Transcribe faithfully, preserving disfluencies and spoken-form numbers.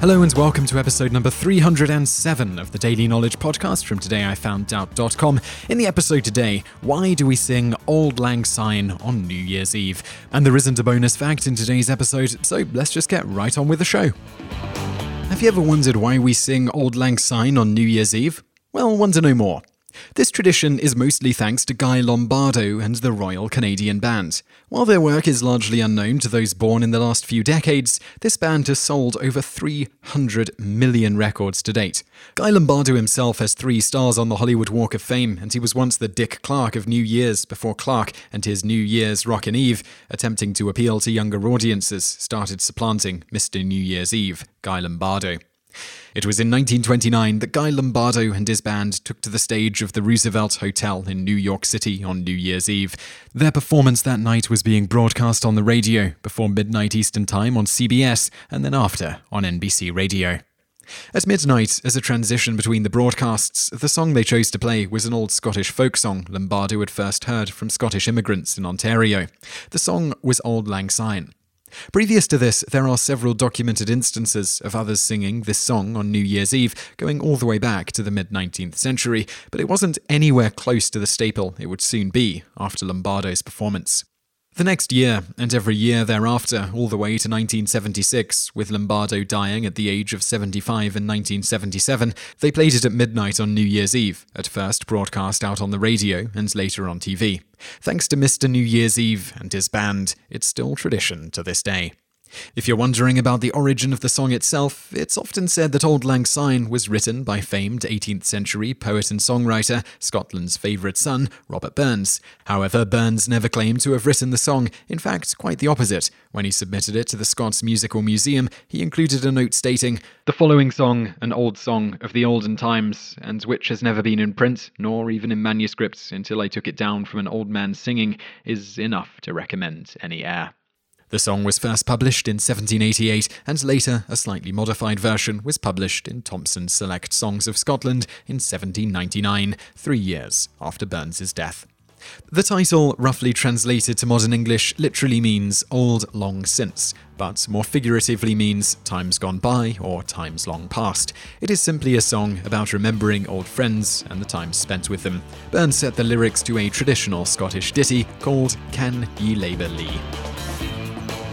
Hello and welcome to episode number three hundred seven of the Daily Knowledge Podcast from today I found out dot com. In the episode today, why do we sing Auld Lang Syne on New Year's Eve? And there isn't a bonus fact in today's episode, so let's just get right on with the show. Have you ever wondered why we sing Auld Lang Syne on New Year's Eve? Well, wonder no more. This tradition is mostly thanks to Guy Lombardo and the Royal Canadian Band. While their work is largely unknown to those born in the last few decades, this band has sold over three hundred million records to date. Guy Lombardo himself has three stars on the Hollywood Walk of Fame, and he was once the Dick Clark of New Year's before Clark and his New Year's Rockin' Eve, attempting to appeal to younger audiences, started supplanting Mister New Year's Eve, Guy Lombardo. It was in nineteen twenty-nine that Guy Lombardo and his band took to the stage of the Roosevelt Hotel in New York City on New Year's Eve. Their performance that night was being broadcast on the radio before midnight Eastern Time on C B S and then after on N B C Radio. At midnight, as a transition between the broadcasts, the song they chose to play was an old Scottish folk song Lombardo had first heard from Scottish immigrants in Ontario. The song was Auld Lang Syne. Previous to this, there are several documented instances of others singing this song on New Year's Eve, going all the way back to the mid-nineteenth century, but it wasn't anywhere close to the staple it would soon be after Lombardo's performance. The next year, and every year thereafter, all the way to nineteen seventy-six, with Lombardo dying at the age of seventy-five in nineteen seventy-seven, they played it at midnight on New Year's Eve, at first broadcast out on the radio and later on T V. Thanks to Mister New Year's Eve and his band, it's still tradition to this day. If you're wondering about the origin of the song itself, it's often said that Auld Lang Syne was written by famed eighteenth century poet and songwriter, Scotland's favourite son, Robert Burns. However, Burns never claimed to have written the song, in fact, quite the opposite. When he submitted it to the Scots Musical Museum, he included a note stating, "The following song, an old song of the olden times, and which has never been in print, nor even in manuscripts until I took it down from an old man singing, is enough to recommend any heir." The song was first published in seventeen eighty-eight, and later a slightly modified version was published in Thomson's Select Songs of Scotland in seventeen ninety-nine, three years after Burns's death. The title, roughly translated to modern English, literally means old long since, but more figuratively means times gone by or times long past. It is simply a song about remembering old friends and the time spent with them. Burns set the lyrics to a traditional Scottish ditty called Can Ye Labour Lee.